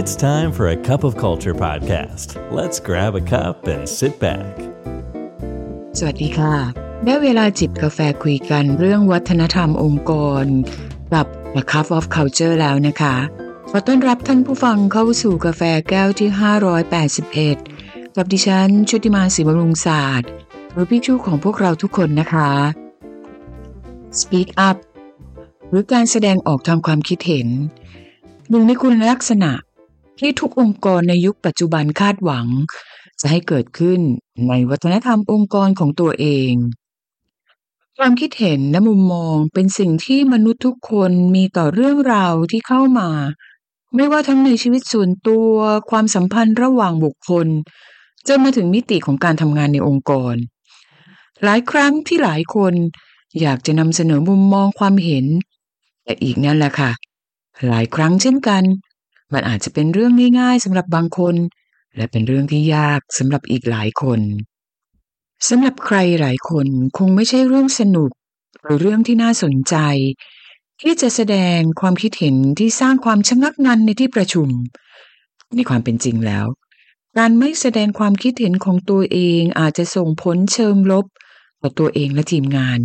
It's time for a cup of culture podcast. Let's grab a cup and sit back. สวัสดีค่ะได้เวลาจิบกาแฟคุยกันเรื่องวัฒนธรรมองค์กรกับ A Cup of Culture แล้วนะคะขอต้อนรับท่านผู้ฟังเข้าสู่กาแฟแก้วที่581กับดิฉันชุติมาศรีบำรุงศาสตร์หรือพี่ชูของพวกเราทุกคนนะคะ Speak Up หรือการแสดงออกทางความคิดเห็นหนึ่งในคุณลักษณะที่ทุกองค์กรในยุคปัจจุบันคาดหวังจะให้เกิดขึ้นในวัฒนธรรมองค์กรของตัวเองความคิดเห็นและมุมมองเป็นสิ่งที่มนุษย์ทุกคนมีต่อเรื่องราวที่เข้ามาไม่ว่าทั้งในชีวิตส่วนตัวความสัมพันธ์ระหว่างบุคคลจนมาถึงมิติของการทำงานในองค์กรหลายครั้งที่หลายคนอยากจะนำเสนอมุมมองความเห็นแต่อีกนั่นแหละค่ะหลายครั้งเช่นกันมันอาจจะเป็นเรื่องง่ายๆสำหรับบางคนและเป็นเรื่องที่ยากสำหรับอีกหลายคนสำหรับใครหลายคนคงไม่ใช่เรื่องสนุกหรือเรื่องที่น่าสนใจที่จะแสดงความคิดเห็นที่สร้างความชะงักงันในที่ประชุมในความเป็นจริงแล้วการไม่แสดงความคิดเห็นของตัวเองอาจจะส่งผลเชิงลบต่อตัวเองและทีมงาน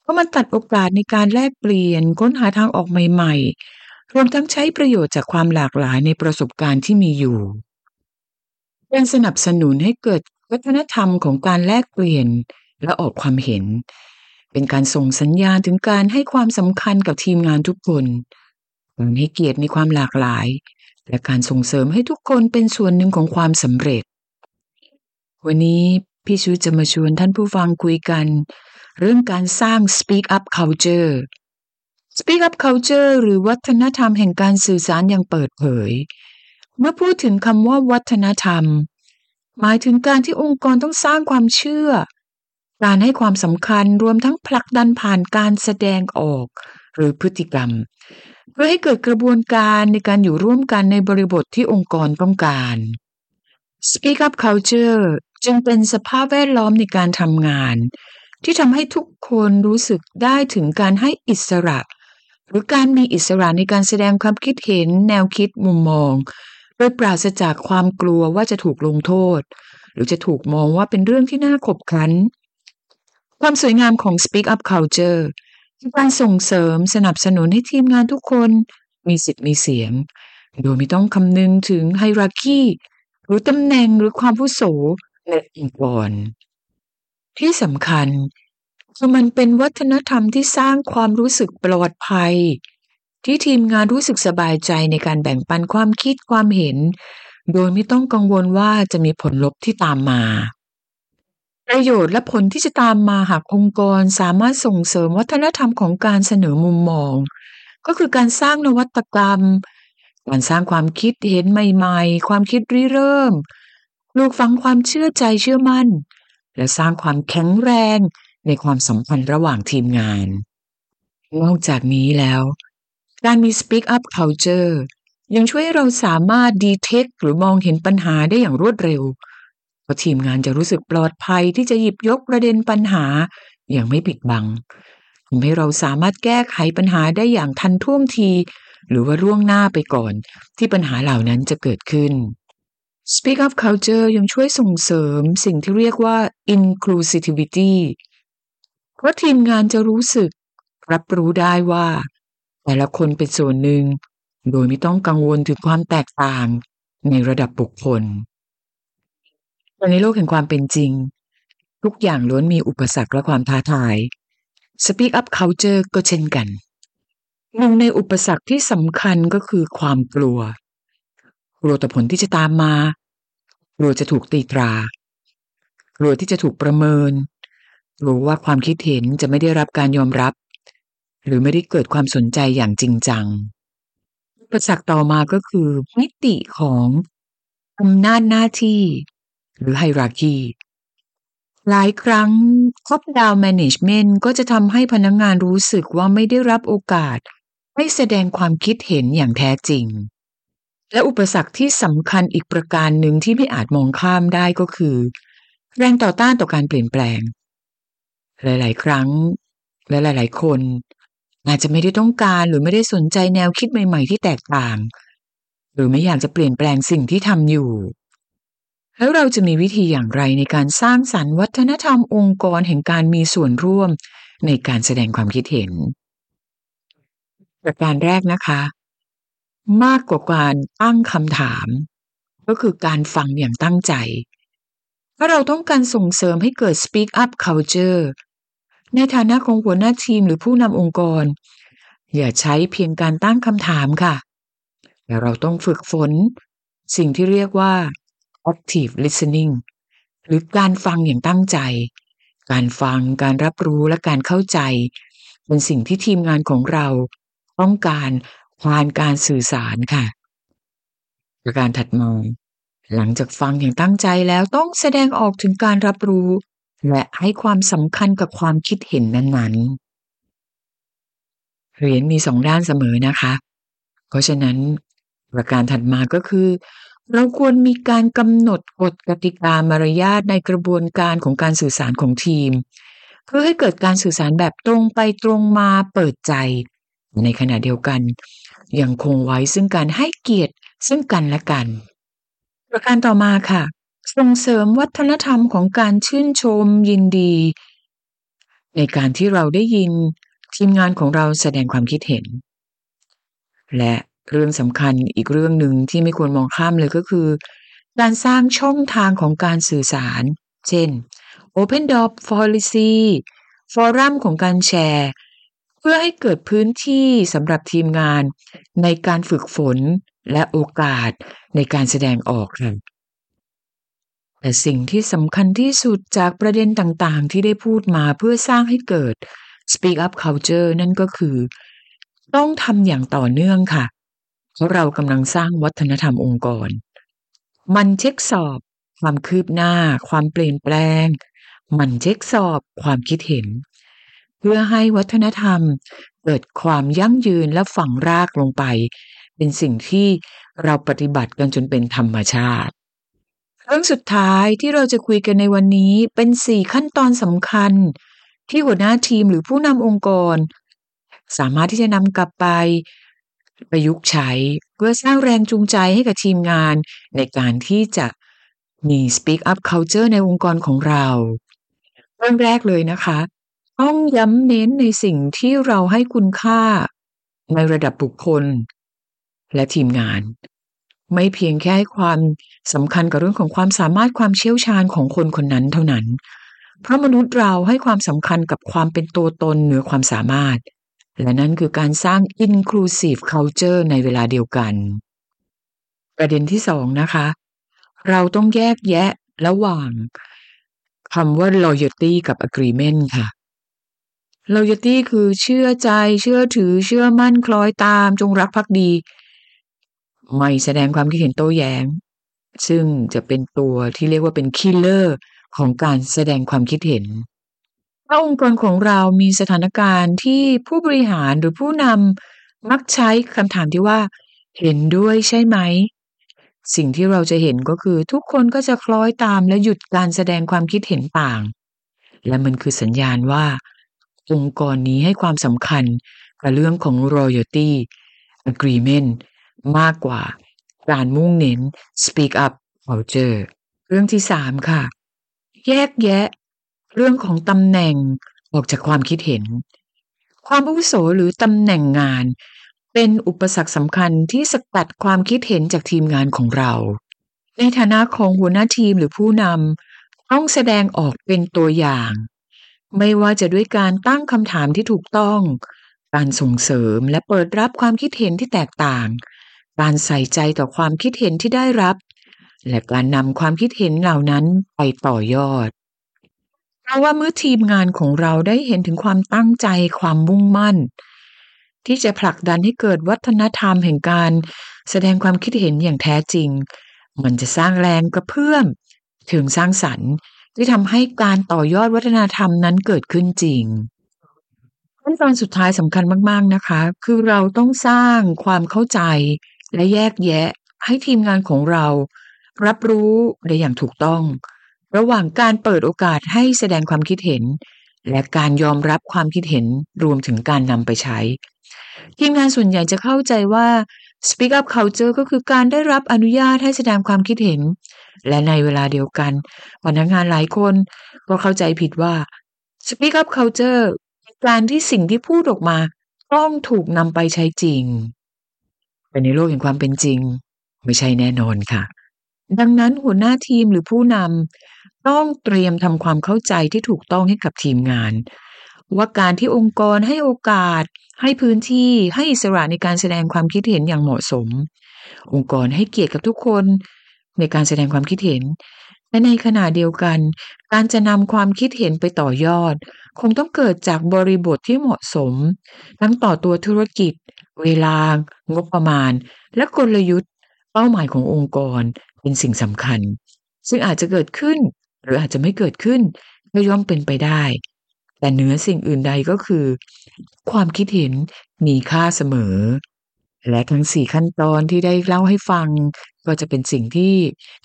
เพราะมันตัดโอกาสในการแลกเปลี่ยนค้นหาทางออกใหม่ๆรวมทั้งใช้ประโยชน์จากความหลากหลายในประสบการณ์ที่มีอยู่การสนับสนุนให้เกิดวัฒนธรรมของการแลกเปลี่ยนและออกความเห็นเป็นการส่งสัญญาณถึงการให้ความสำคัญกับทีมงานทุกคนการให้เกียรติในความหลากหลายและการส่งเสริมให้ทุกคนเป็นส่วนหนึ่งของความสำเร็จวันนี้พี่ชูจะมาชวนท่านผู้ฟังคุยกันเรื่องการสร้าง Speak Up Culture Speak Up Culture หรือวัฒนธรรมแห่งการสื่อสารอย่างเปิดเผยเมื่อพูดถึงคำว่าวัฒนธรรมหมายถึงการที่องค์กรต้องสร้างความเชื่อการให้ความสำคัญรวมทั้งผลักดันผ่านการแสดงออกหรือพฤติกรรมเพื่อให้เกิดกระบวนการในการอยู่ร่วมกันในบริบทที่องค์กรต้องการ Speak Up Culture จึงเป็นสภาพแวดล้อมในการทำงานที่ทำให้ทุกคนรู้สึกได้ถึงการให้อิสระหรือการมีอิสระในการแสดงความคิดเห็นแนวคิดมุมมองโดยปราศจากความกลัวว่าจะถูกลงโทษหรือจะถูกมองว่าเป็นเรื่องที่น่าขบขันความสวยงามของ Speak Up Culture คือการส่งเสริมสนับสนุนให้ทีมงานทุกคนมีสิทธิ์มีเสียงโดยไม่ต้องคำนึงถึงไฮรักี้หรือตำแหน่งหรือความผู้โสในองค์กรที่สำคัญคือมันเป็นวัฒนธรรมที่สร้างความรู้สึกปลอดภัยที่ทีมงานรู้สึกสบายใจในการแบ่งปันความคิดความเห็นโดยไม่ต้องกังวลว่าจะมีผลลบที่ตามมาประโยชน์และผลที่จะตามมาหากองค์กรสามารถส่งเสริมวัฒนธรรมของการเสนอมุมมองก็คือการสร้างนวัตกรรมการสร้างความคิดเห็นใหม่ๆความคิดริเริ่มปลูกฝังความเชื่อใจเชื่อมั่นและสร้างความแข็งแรงในความสัมพันธ์ระหว่างทีมงานนอกจากนี้แล้วการมี Speak Up Culture ยังช่วยให้เราสามารถ detect หรือมองเห็นปัญหาได้อย่างรวดเร็วเพราะทีมงานจะรู้สึกปลอดภัยที่จะหยิบยกประเด็นปัญหาอย่างไม่ปิดบังทำให้เราสามารถแก้ไขปัญหาได้อย่างทันท่วงทีหรือว่าล่วงหน้าไปก่อนที่ปัญหาเหล่านั้นจะเกิดขึ้น Speak Up Culture ยังช่วยส่งเสริมสิ่งที่เรียกว่า inclusivity เพราะทีมงานจะรู้สึกรับรู้ได้ว่าแต่ละคนเป็นส่วนหนึ่งโดยไม่ต้องกังวลถึงความแตกต่างในระดับบุคคลในโลกแห่งความเป็นจริงทุกอย่างล้วนมีอุปสรรคและความท้าทาย Speak Up Culture ก็เช่นกันหนึ่งในอุปสรรคที่สำคัญก็คือความกลัวกลัวต่อผลที่จะตามมากลัวจะถูกตีตรากลัวที่จะถูกประเมินกลัวว่าความคิดเห็นจะไม่ได้รับการยอมรับหรือไม่ได้เกิดความสนใจอย่างจริงจังอุปสรรคต่อมาก็คือมิติของอำนาจหน้าที่หรือไฮราคีหลายครั้ง Top Down Management ก็จะทำให้พนักงานรู้สึกว่าไม่ได้รับโอกาสให้แสดงความคิดเห็นอย่างแท้จริงและอุปสรรคที่สำคัญอีกประการหนึ่งที่ไม่อาจมองข้ามได้ก็คือแรงต่อต้านต่อการเปลี่ยนแปลงหลายๆครั้งและหลายๆคนอาจจะไม่ได้ต้องการหรือไม่ได้สนใจแนวคิดใหม่ๆที่แตกต่าง หรือไม่อยากจะเปลี่ยนแปลงสิ่งที่ทำอยู่แล้วเราจะมีวิธีอย่างไรในการสร้างสรรค์วัฒนธรรมองค์กรแห่งการมีส่วนร่วมในการแสดงความคิดเห็นประการแรกนะคะมากกว่าการตั้งคำถามก็คือการฟังอย่างตั้งใจถ้าเราต้องการส่งเสริมให้เกิด Speak Up Culture ในฐานะของหัวหน้าทีมหรือผู้นำองค์กรอย่าใช้เพียงการตั้งคำถามค่ะแต่เราต้องฝึกฝนสิ่งที่เรียกว่า Active Listening หรือการฟังอย่างตั้งใจการฟังการรับรู้และการเข้าใจเป็นสิ่งที่ทีมงานของเราต้องการผ่านการสื่อสารค่ะประการถัดมาหลังจากฟังอย่างตั้งใจแล้วต้องแสดงออกถึงการรับรู้และให้ความสำคัญกับความคิดเห็นนั้นๆเหรียญมีสองด้านเสมอนะคะเพราะฉะนั้นประการถัดมาก็คือเราควรมีการกำหนดกฎกติกามารยาทในกระบวนการของการสื่อสารของทีมเพื่อให้เกิดการสื่อสารแบบตรงไปตรงมาเปิดใจในขณะเดียวกันยังคงไว้ซึ่งการให้เกียรติซึ่งกันและกันประการต่อมาค่ะส่งเสริมวัฒนธรรมของการชื่นชมยินดีในการที่เราได้ยินทีมงานของเราแสดงความคิดเห็นและเรื่องสำคัญอีกเรื่องหนึ่งที่ไม่ควรมองข้ามเลยก็คือการสร้างช่องทางของการสื่อสารเช่น Open Door Policy ฟอรัมของการแชร์เพื่อให้เกิดพื้นที่สำหรับทีมงานในการฝึกฝนและโอกาสในการแสดงออกค่ะแต่สิ่งที่สำคัญที่สุดจากประเด็นต่างๆที่ได้พูดมาเพื่อสร้างให้เกิด Speak Up Culture นั่นก็คือต้องทำอย่างต่อเนื่องค่ะเพราะเรากำลังสร้างวัฒนธรรมองค์กรมันเช็คสอบความคืบหน้าความเปลี่ยนแปลงมันเช็คสอบความคิดเห็นเพื่อให้วัฒนธรรมเกิดความยั่งยืนและฝังรากลงไปเป็นสิ่งที่เราปฏิบัติกันจนเป็นธรรมชาติเรื่องสุดท้ายที่เราจะคุยกันในวันนี้เป็น4ขั้นตอนสำคัญที่หัวหน้าทีมหรือผู้นำองค์กรสามารถที่จะนำกลับไปประยุกต์ใช้เพื่อสร้างแรงจูงใจให้กับทีมงานในการที่จะมี Speak Up Culture ในองค์กรของเราเรื่องแรกเลยนะคะต้องย้ำเน้นในสิ่งที่เราให้คุณค่าในระดับบุคคลและทีมงานไม่เพียงแค่ให้ความสำคัญกับเรื่องของความสามารถความเชี่ยวชาญของคนคนนั้นเท่านั้นเพราะมนุษย์เราให้ความสำคัญกับความเป็นตัวตนเหนือความสามารถและนั่นคือการสร้าง Inclusive Culture ในเวลาเดียวกันประเด็นที่2นะคะเราต้องแยกแยะระหว่างคำว่า Loyalty กับ Agreement ค่ะ Loyalty คือเชื่อใจเชื่อถือเชื่อมั่นคล้อยตามจงรักภักดีไม่แสดงความคิดเห็นโต้แย้งซึ่งจะเป็นตัวที่เรียกว่าเป็น Killer ของการแสดงความคิดเห็นถ้าองค์กรของเรามีสถานการณ์ที่ผู้บริหารหรือผู้นำมักใช้คำถามที่ว่าเห็นด้วยใช่ไหมสิ่งที่เราจะเห็นก็คือทุกคนก็จะคล้อยตามและหยุดการแสดงความคิดเห็นต่างและมันคือสัญญาณว่าองค์กรนี้ให้ความสำคัญกับเรื่องของ Royalty Agreement มากกว่าการมุ่งเน้น Speak Up Culture เรื่องที่3ค่ะแยกแยะเรื่องของตำแหน่งออกจากความคิดเห็นความอาวุโสหรือตำแหน่งงานเป็นอุปสรรคสำคัญที่สกัดความคิดเห็นจากทีมงานของเราในฐานะของหัวหน้าทีมหรือผู้นำต้องแสดงออกเป็นตัวอย่างไม่ว่าจะด้วยการตั้งคำถามที่ถูกต้องการส่งเสริมและเปิดรับความคิดเห็นที่แตกต่างการใส่ใจต่อความคิดเห็นที่ได้รับและการนำความคิดเห็นเหล่านั้นไปต่อยอดเพราะว่าเมื่อทีมงานของเราได้เห็นถึงความตั้งใจความมุ่งมั่นที่จะผลักดันให้เกิดวัฒนธรรมแห่งการแสดงความคิดเห็นอย่างแท้จริงมันจะสร้างแรงกระเพื่อมเชิงสร้างสรรค์ที่ทำให้การต่อยอดวัฒนธรรมนั้นเกิดขึ้นจริงขั้นตอนสุดท้ายสำคัญมากๆนะคะคือเราต้องสร้างความเข้าใจและแยกแยะให้ทีมงานของเรารับรู้ได้อย่างถูกต้องระหว่างการเปิดโอกาสให้แสดงความคิดเห็นและการยอมรับความคิดเห็นรวมถึงการนำไปใช้ทีมงานส่วนใหญ่จะเข้าใจว่า Speak Up Culture ก็คือการได้รับอนุญาตให้แสดงความคิดเห็นและในเวลาเดียวกันพนักงานหลายคนก็เข้าใจผิดว่า Speak Up Culture เป็นการที่สิ่งที่พูดออกมาต้องถูกนำไปใช้จริงเป็นในโลกแห่งความเป็นจริงไม่ใช่แน่นอนค่ะดังนั้นหัวหน้าทีมหรือผู้นำต้องเตรียมทำความเข้าใจที่ถูกต้องให้กับทีมงานว่าการที่องค์กรให้โอกาสให้พื้นที่ให้อิสระในการแสดงความคิดเห็นอย่างเหมาะสมองค์กรให้เกียรติกับทุกคนในการแสดงความคิดเห็นและในขณะเดียวกันการจะนำความคิดเห็นไปต่อยอดคงต้องเกิดจากบริบทที่เหมาะสมทั้งต่อตัวธุรกิจเวลางบประมาณและกลยุทธ์เป้าหมายขององค์กรเป็นสิ่งสำคัญซึ่งอาจจะเกิดขึ้นหรืออาจจะไม่เกิดขึ้นก็ย่อมเป็นไปได้แต่เหนือสิ่งอื่นใดก็คือความคิดเห็นมีค่าเสมอและทั้ง4ขั้นตอนที่ได้เล่าให้ฟังก็จะเป็นสิ่งที่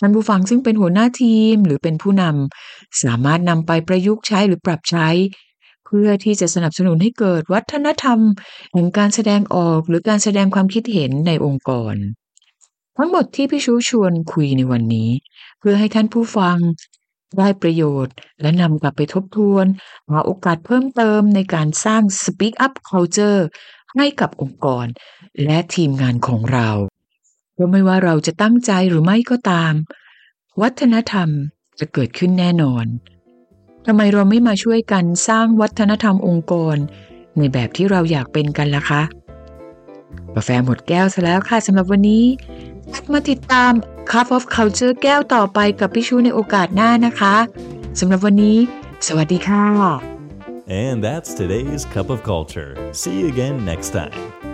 ท่านผู้ฟังซึ่งเป็นหัวหน้าทีมหรือเป็นผู้นำสามารถนำไปประยุกต์ใช้หรือปรับใช้เพื่อที่จะสนับสนุนให้เกิดวัฒนธรรมแห่งการแสดงออกหรือการแสดงความคิดเห็นในองค์กรทั้งหมดที่พี่ชูชวนคุยในวันนี้เพื่อให้ท่านผู้ฟังได้ประโยชน์และนำกลับไปทบทวนหาโอกาสเพิ่มเติมในการสร้าง Speak Up Culture ให้กับองค์กรและทีมงานของเราเพราะไม่ว่าเราจะตั้งใจหรือไม่ก็ตามวัฒนธรรมจะเกิดขึ้นแน่นอนทำไมเราไม่มาช่วยกันสร้างวัฒนธรรมองค์กรในแบบที่เราอยากเป็นกันล่ะคะกาแฟหมดแก้วซะแล้วค่ะสำหรับวันนี้มาติดตาม Cup of Culture แก้วต่อไปกับพี่ชูในโอกาสหน้านะคะสำหรับวันนี้สวัสดีค่ะ And that's today's Cup of Culture. See you again next time.